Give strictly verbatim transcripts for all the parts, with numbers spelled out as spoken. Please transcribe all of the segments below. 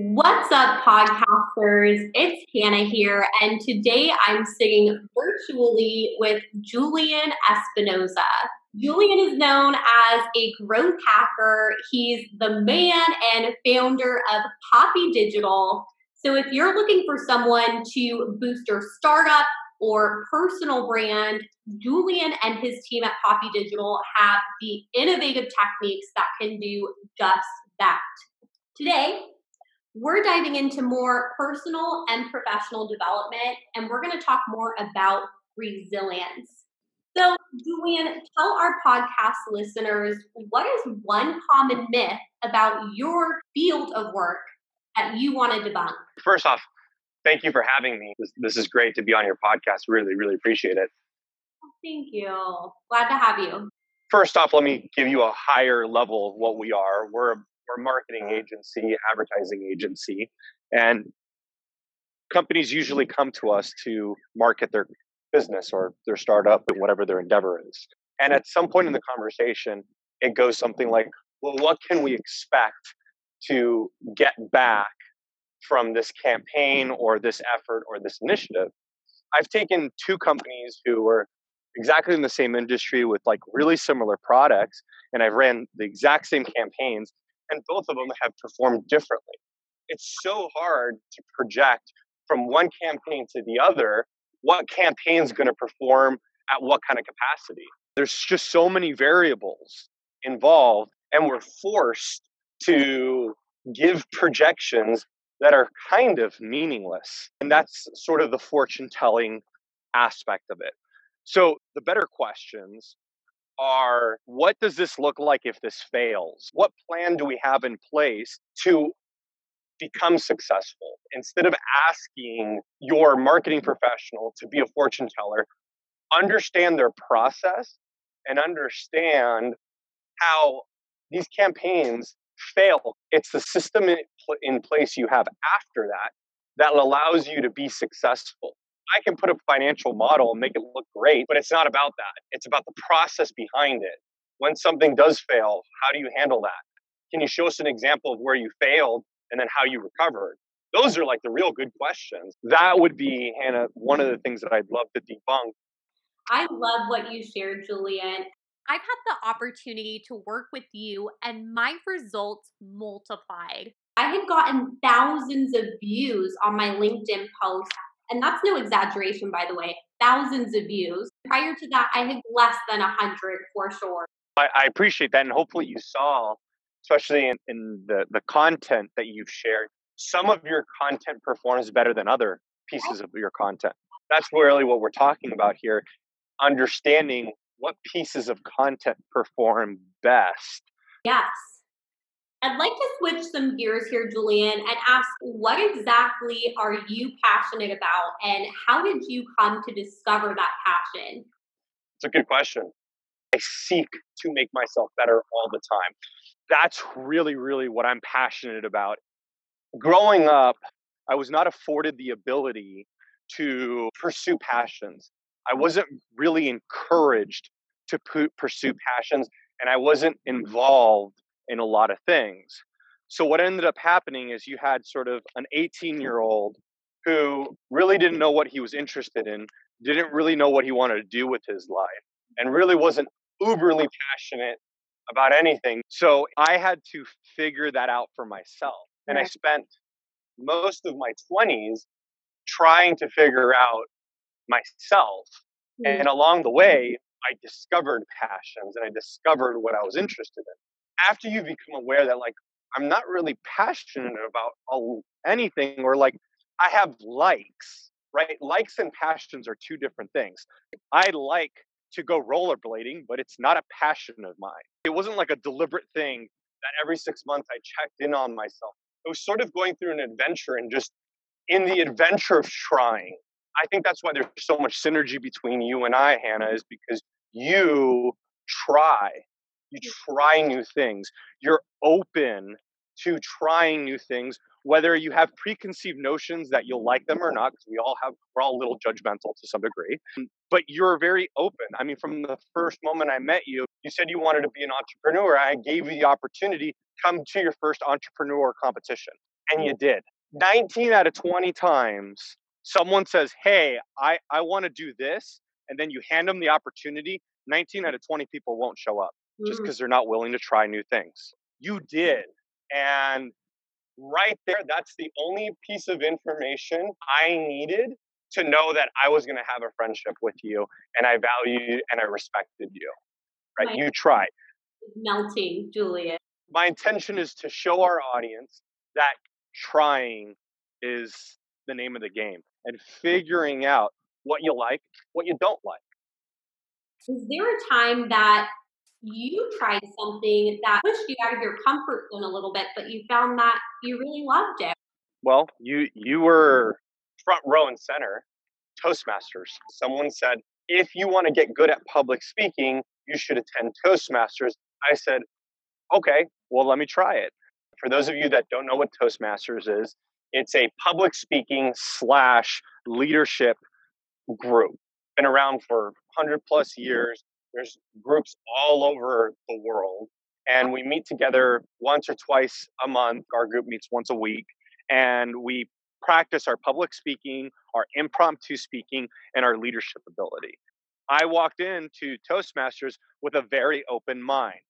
What's up, podcasters? It's Hannah here, and today I'm sitting virtually with Julian Espinoza. Julian is known as a growth hacker. He's the man and founder of Poppy Digital. So if you're looking for someone to boost your startup or personal brand, Julian and his team at Poppy Digital have the innovative techniques that can do just that. Today, we're diving into more personal and professional development, and we're going to talk more about resilience. So, Julian, tell our podcast listeners, what is one common myth about your field of work that you want to debunk? First off, thank you for having me. This, this is great to be on your podcast. Really, really appreciate it. Well, thank you. Glad to have you. First off, let me give you a higher level of what we are. We're a We're a marketing agency, advertising agency, and companies usually come to us to market their business or their startup or whatever their endeavor is. And at some point in the conversation, it goes something like, well, what can we expect to get back from this campaign or this effort or this initiative? I've taken two companies who were exactly in the same industry with like really similar products, and I've ran the exact same campaigns. And both of them have performed differently. It's so hard to project from one campaign to the other what campaign's going to perform at what kind of capacity. There's just so many variables involved, and we're forced to give projections that are kind of meaningless. And that's sort of the fortune-telling aspect of it. So the better questions are, what does this look like if this fails? What plan do we have in place to become successful? Instead of asking your marketing professional to be a fortune teller, understand their process and understand how these campaigns fail. It's the system in place you have after that that allows you to be successful. I can put a financial model and make it look great, but it's not about that. It's about the process behind it. When something does fail, how do you handle that? Can you show us an example of where you failed and then how you recovered? Those are like the real good questions. That would be, Hannah, one of the things that I'd love to debunk. I love what you shared, Julian. I've had the opportunity to work with you, and my results multiplied. I had gotten thousands of views on my LinkedIn post. And that's no exaggeration, by the way, thousands of views. Prior to that, I had less than one hundred for sure. I, I appreciate that. And hopefully you saw, especially in, in the, the content that you've shared, some of your content performs better than other pieces of your content. That's really what we're talking about here, understanding what pieces of content perform best. Yes. I'd like to switch some gears here, Julian, and ask, what exactly are you passionate about, and how did you come to discover that passion? It's a good question. I seek to make myself better all the time. That's really, really what I'm passionate about. Growing up, I was not afforded the ability to pursue passions. I wasn't really encouraged to pursue passions, and I wasn't involved in a lot of things. So what ended up happening is you had sort of an eighteen-year-old who really didn't know what he was interested in, didn't really know what he wanted to do with his life, and really wasn't uberly passionate about anything. So I had to figure that out for myself. And I spent most of my twenties trying to figure out myself. And along the way, I discovered passions and I discovered what I was interested in. After you become aware that, like, I'm not really passionate about anything, or like, I have likes, right? Likes and passions are two different things. I like to go rollerblading, but it's not a passion of mine. It wasn't like a deliberate thing that every six months I checked in on myself. It was sort of going through an adventure and just in the adventure of trying. I think that's why there's so much synergy between you and I, Hannah, is because you try. You try new things. You're open to trying new things, whether you have preconceived notions that you'll like them or not, because we all have, we're all a little judgmental to some degree, but you're very open. I mean, from the first moment I met you, you said you wanted to be an entrepreneur. I gave you the opportunity to come to your first entrepreneur competition. And you did. nineteen out of twenty times someone says, hey, I, I want to do this. And then you hand them the opportunity. nineteen out of twenty people won't show up just because they're not willing to try new things. You did. And right there, that's the only piece of information I needed to know that I was going to have a friendship with you, and I valued and I respected you, right? You tried. Melting, Julian. My intention is to show our audience that trying is the name of the game and figuring out what you like, what you don't like. Is there a time that you tried something that pushed you out of your comfort zone a little bit, but you found that you really loved it? Well, you you were front row and center, Toastmasters. Someone said, if you want to get good at public speaking, you should attend Toastmasters. I said, okay, well, let me try it. For those of you that don't know what Toastmasters is, it's a public speaking slash leadership group. Been around for one hundred plus years. There's groups all over the world, and we meet together once or twice a month. Our group meets once a week, and we practice our public speaking, our impromptu speaking, and our leadership ability. I walked into Toastmasters with a very open mind.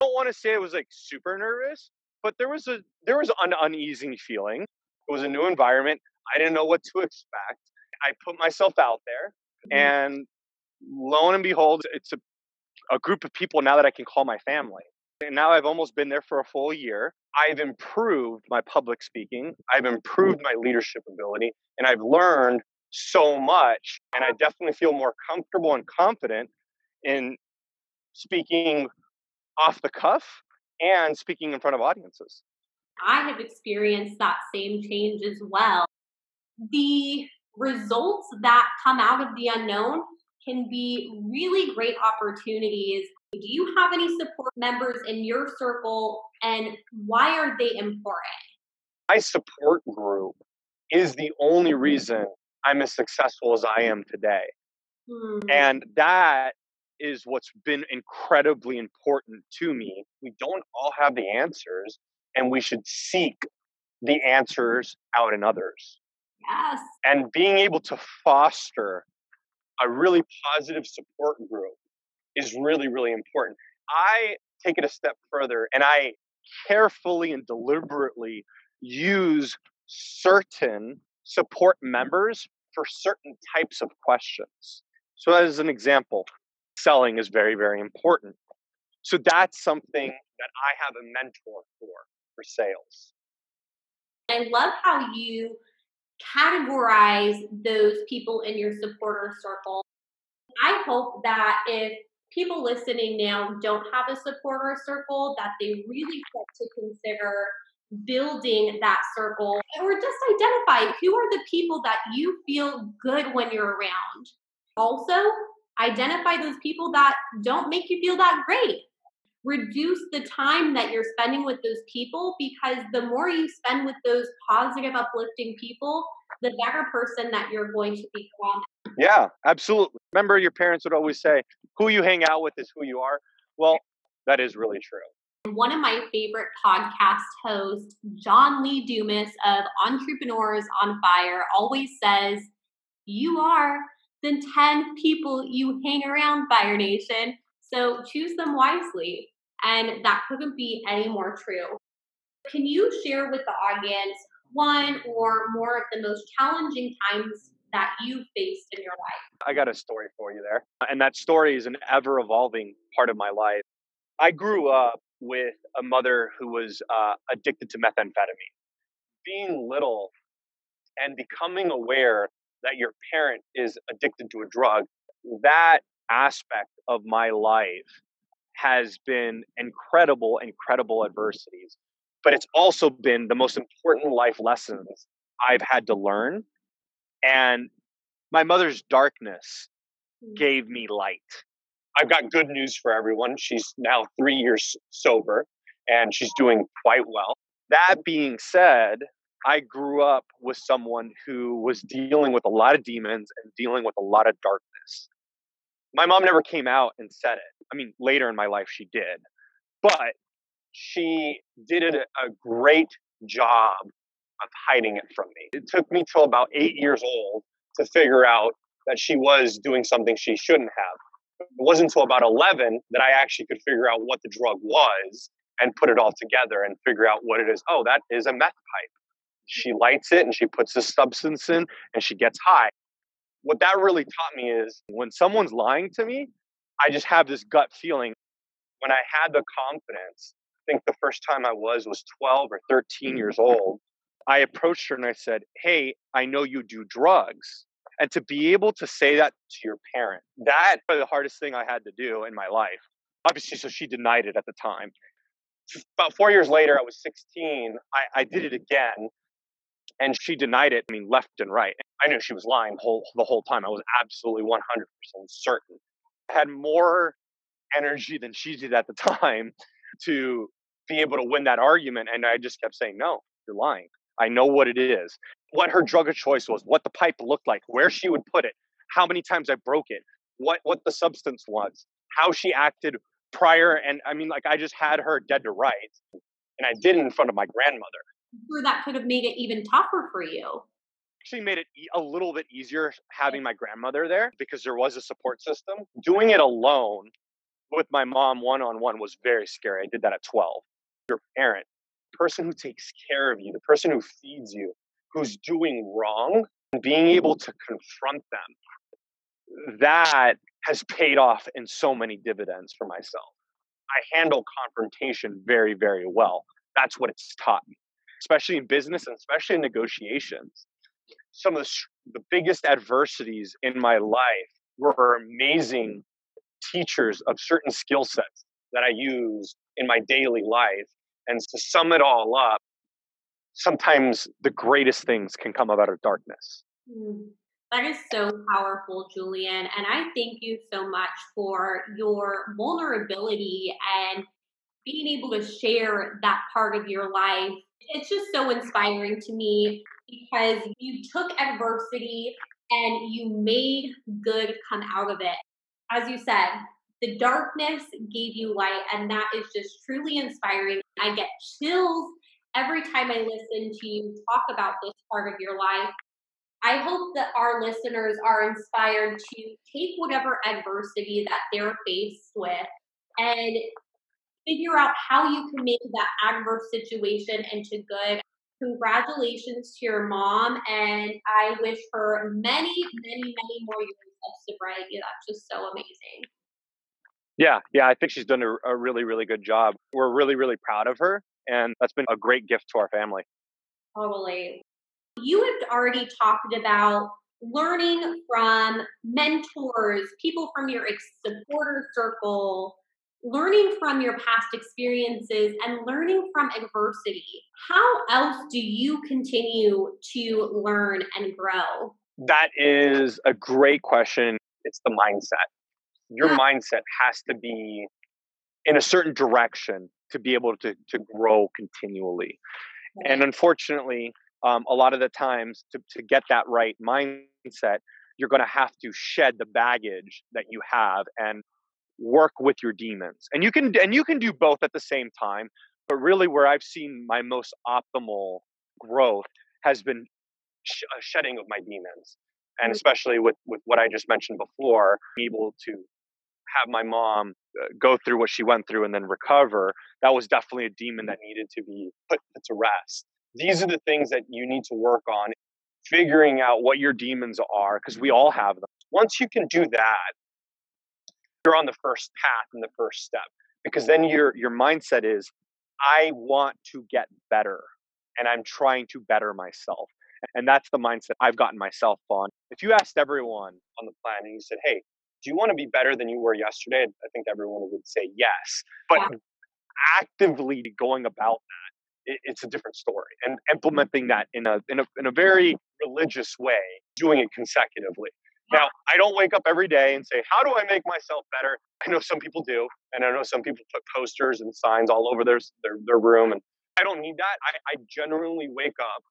I don't want to say I was like super nervous, but there was a there was an uneasy feeling. It was a new environment. I didn't know what to expect. I put myself out there, and lo and behold, it's a, a group of people now that I can call my family. And now I've almost been there for a full year. I've improved my public speaking. I've improved my leadership ability, and I've learned so much. And I definitely feel more comfortable and confident in speaking off the cuff and speaking in front of audiences. I have experienced that same change as well. The results that come out of the unknown can be really great opportunities. Do you have any support members in your circle, and why are they important? My support group is the only reason I'm as successful as I am today. Mm-hmm. And that is what's been incredibly important to me. We don't all have the answers, and we should seek the answers out in others. Yes. And being able to foster a really positive support group is really, really important. I take it a step further, and I carefully and deliberately use certain support members for certain types of questions. So as an example, selling is very, very important. So that's something that I have a mentor for, for sales. I love how you categorize those people in your supporter circle. I hope that if people listening now don't have a supporter circle, that they really start to consider building that circle, or just identify who are the people that you feel good when you're around. Also, identify those people that don't make you feel that great. Reduce the time that you're spending with those people, because the more you spend with those positive, uplifting people, the better person that you're going to become. Yeah, absolutely. Remember, your parents would always say, who you hang out with is who you are. Well, that is really true. One of my favorite podcast hosts, John Lee Dumas of Entrepreneurs on Fire, always says, you are the ten people you hang around, Fire Nation. So choose them wisely. And that couldn't be any more true. Can you share with the audience one or more of the most challenging times that you faced in your life? I got a story for you there. And that story is an ever-evolving part of my life. I grew up with a mother who was uh, addicted to methamphetamine. Being little and becoming aware that your parent is addicted to a drug, that aspect of my life has been incredible, incredible adversities, but it's also been the most important life lessons I've had to learn. And my mother's darkness gave me light. I've got good news for everyone. She's now three years sober, and she's doing quite well. That being said, I grew up with someone who was dealing with a lot of demons and dealing with a lot of darkness. My mom never came out and said it. I mean, later in my life, she did. But she did a great job hiding it from me. It took me till about eight years old to figure out that she was doing something she shouldn't have. It wasn't until about eleven that I actually could figure out what the drug was and put it all together and figure out what it is. Oh, that is a meth pipe. She lights it and she puts this substance in and she gets high. What that really taught me is when someone's lying to me, I just have this gut feeling. When I had the confidence, I think the first time I was, was twelve or thirteen years old. I approached her and I said, hey, I know you do drugs. And to be able to say that to your parent, that's the hardest thing I had to do in my life. Obviously, so she denied it at the time. About four years later, I was sixteen. I, I did it again. And she denied it, I mean, left and right. I knew she was lying whole, the whole time. I was absolutely one hundred percent certain. I had more energy than she did at the time to be able to win that argument. And I just kept saying, no, you're lying. I know what it is, what her drug of choice was, what the pipe looked like, where she would put it, how many times I broke it, what what the substance was, how she acted prior. And I mean, like, I just had her dead to rights. And I did it in front of my grandmother. Sure, that could have made it even tougher for you. Actually made it e- a little bit easier having my grandmother there because there was a support system. Doing it alone with my mom one-on-one was very scary. I did that at twelve. Your parent, the person who takes care of you, the person who feeds you, who's doing wrong, and being able to confront them, that has paid off in so many dividends for myself. I handle confrontation very, very well. That's what it's taught me, especially in business and especially in negotiations. Some of the, the biggest adversities in my life were amazing teachers of certain skill sets that I use in my daily life. And to sum it all up, sometimes the greatest things can come out of darkness. Mm. That is so powerful, Julian. And I thank you so much for your vulnerability and being able to share that part of your life. It's just so inspiring to me because you took adversity and you made good come out of it. As you said, the darkness gave you light, and that is just truly inspiring. I get chills every time I listen to you talk about this part of your life. I hope that our listeners are inspired to take whatever adversity that they're faced with and figure out how you can make that adverse situation into good. Congratulations to your mom, and I wish her many, many, many more years of sobriety. That's just so amazing. Yeah, yeah, I think she's done a, a really, really good job. We're really, really proud of her, and that's been a great gift to our family. Totally. You had already talked about learning from mentors, people from your supporter circle, learning from your past experiences, and learning from adversity. How else do you continue to learn and grow? That is a great question. It's the mindset. Your yeah. mindset has to be in a certain direction to be able to, to grow continually. Right. And unfortunately, um, a lot of the times to, to get that right mindset, you're going to have to shed the baggage that you have and work with your demons. And you can and you can do both at the same time. But really where I've seen my most optimal growth has been sh- shedding of my demons. And especially with, with what I just mentioned before, being able to have my mom go through what she went through and then recover, that was definitely a demon that needed to be put to rest. These are the things that you need to work on, figuring out what your demons are, because we all have them. Once you can do that, you're on the first path and the first step, because then your your mindset is, I want to get better, and I'm trying to better myself. And that's the mindset I've gotten myself on. If you asked everyone on the planet and you said, hey, do you want to be better than you were yesterday? I think everyone would say yes. But yeah. actively going about that, it, it's a different story. And implementing that in a, in a, in a very religious way, doing it consecutively. Yeah. Now, I don't wake up every day and say, how do I make myself better? I know some people do. And I know some people put posters and signs all over their, their, their room. And I don't need that. I, I generally wake up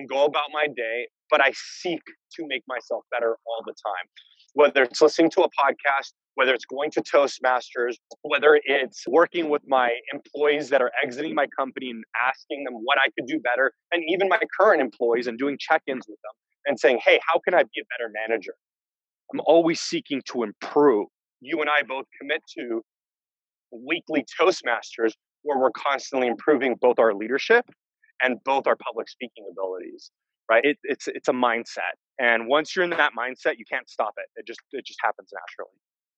and go about my day, but I seek to make myself better all the time. Whether it's listening to a podcast, whether it's going to Toastmasters, whether it's working with my employees that are exiting my company and asking them what I could do better, and even my current employees and doing check-ins with them and saying, hey, how can I be a better manager? I'm always seeking to improve. You and I both commit to weekly Toastmasters where we're constantly improving both our leadership and both our public speaking abilities, right? It, it's, it's a mindset. And once you're in that mindset, you can't stop it. It just, it just happens naturally.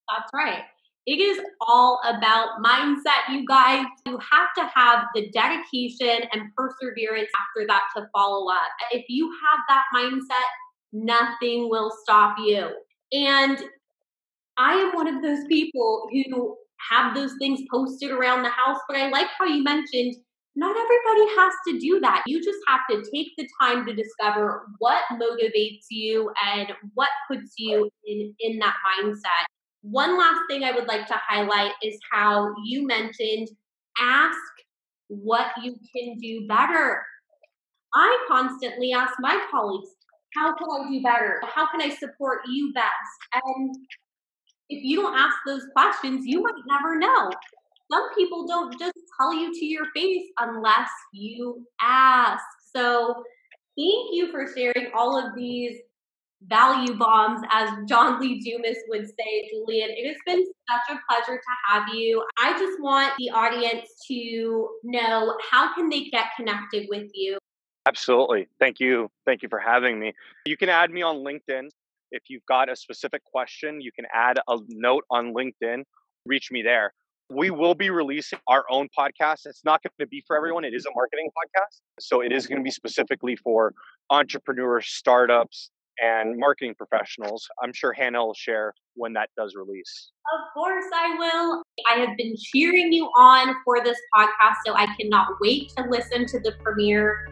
That's right. It is all about mindset, you guys. You have to have the dedication and perseverance after that to follow up. If you have that mindset, nothing will stop you. And I am one of those people who have those things posted around the house, but I like how you mentioned not everybody has to do that. You just have to take the time to discover what motivates you and what puts you in, in that mindset. One last thing I would like to highlight is how you mentioned ask what you can do better. I constantly ask my colleagues, how can I do better? How can I support you best? And if you don't ask those questions, you might never know. Some people don't just tell you to your face unless you ask. So thank you for sharing all of these value bombs, as John Lee Dumas would say, Julian. It has been such a pleasure to have you. I just want the audience to know, how can they get connected with you? Absolutely. Thank you. Thank you for having me. You can add me on LinkedIn. If you've got a specific question, you can add a note on LinkedIn. Reach me there. We will be releasing our own podcast. It's not going to be for everyone. It is a marketing podcast. So it is going to be specifically for entrepreneurs, startups, and marketing professionals. I'm sure Hannah will share when that does release. Of course I will. I have been cheering you on for this podcast, so I cannot wait to listen to the premiere.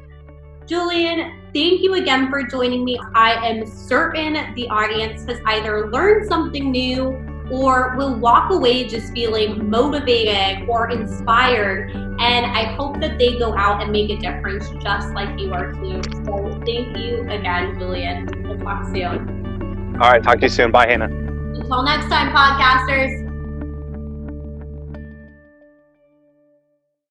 Julian, thank you again for joining me. I am certain the audience has either learned something new or will walk away just feeling motivated or inspired. And I hope that they go out and make a difference just like you are too. So thank you again, Julian. We'll talk soon. All right, talk to you soon. Bye, Hannah. Until next time, podcasters.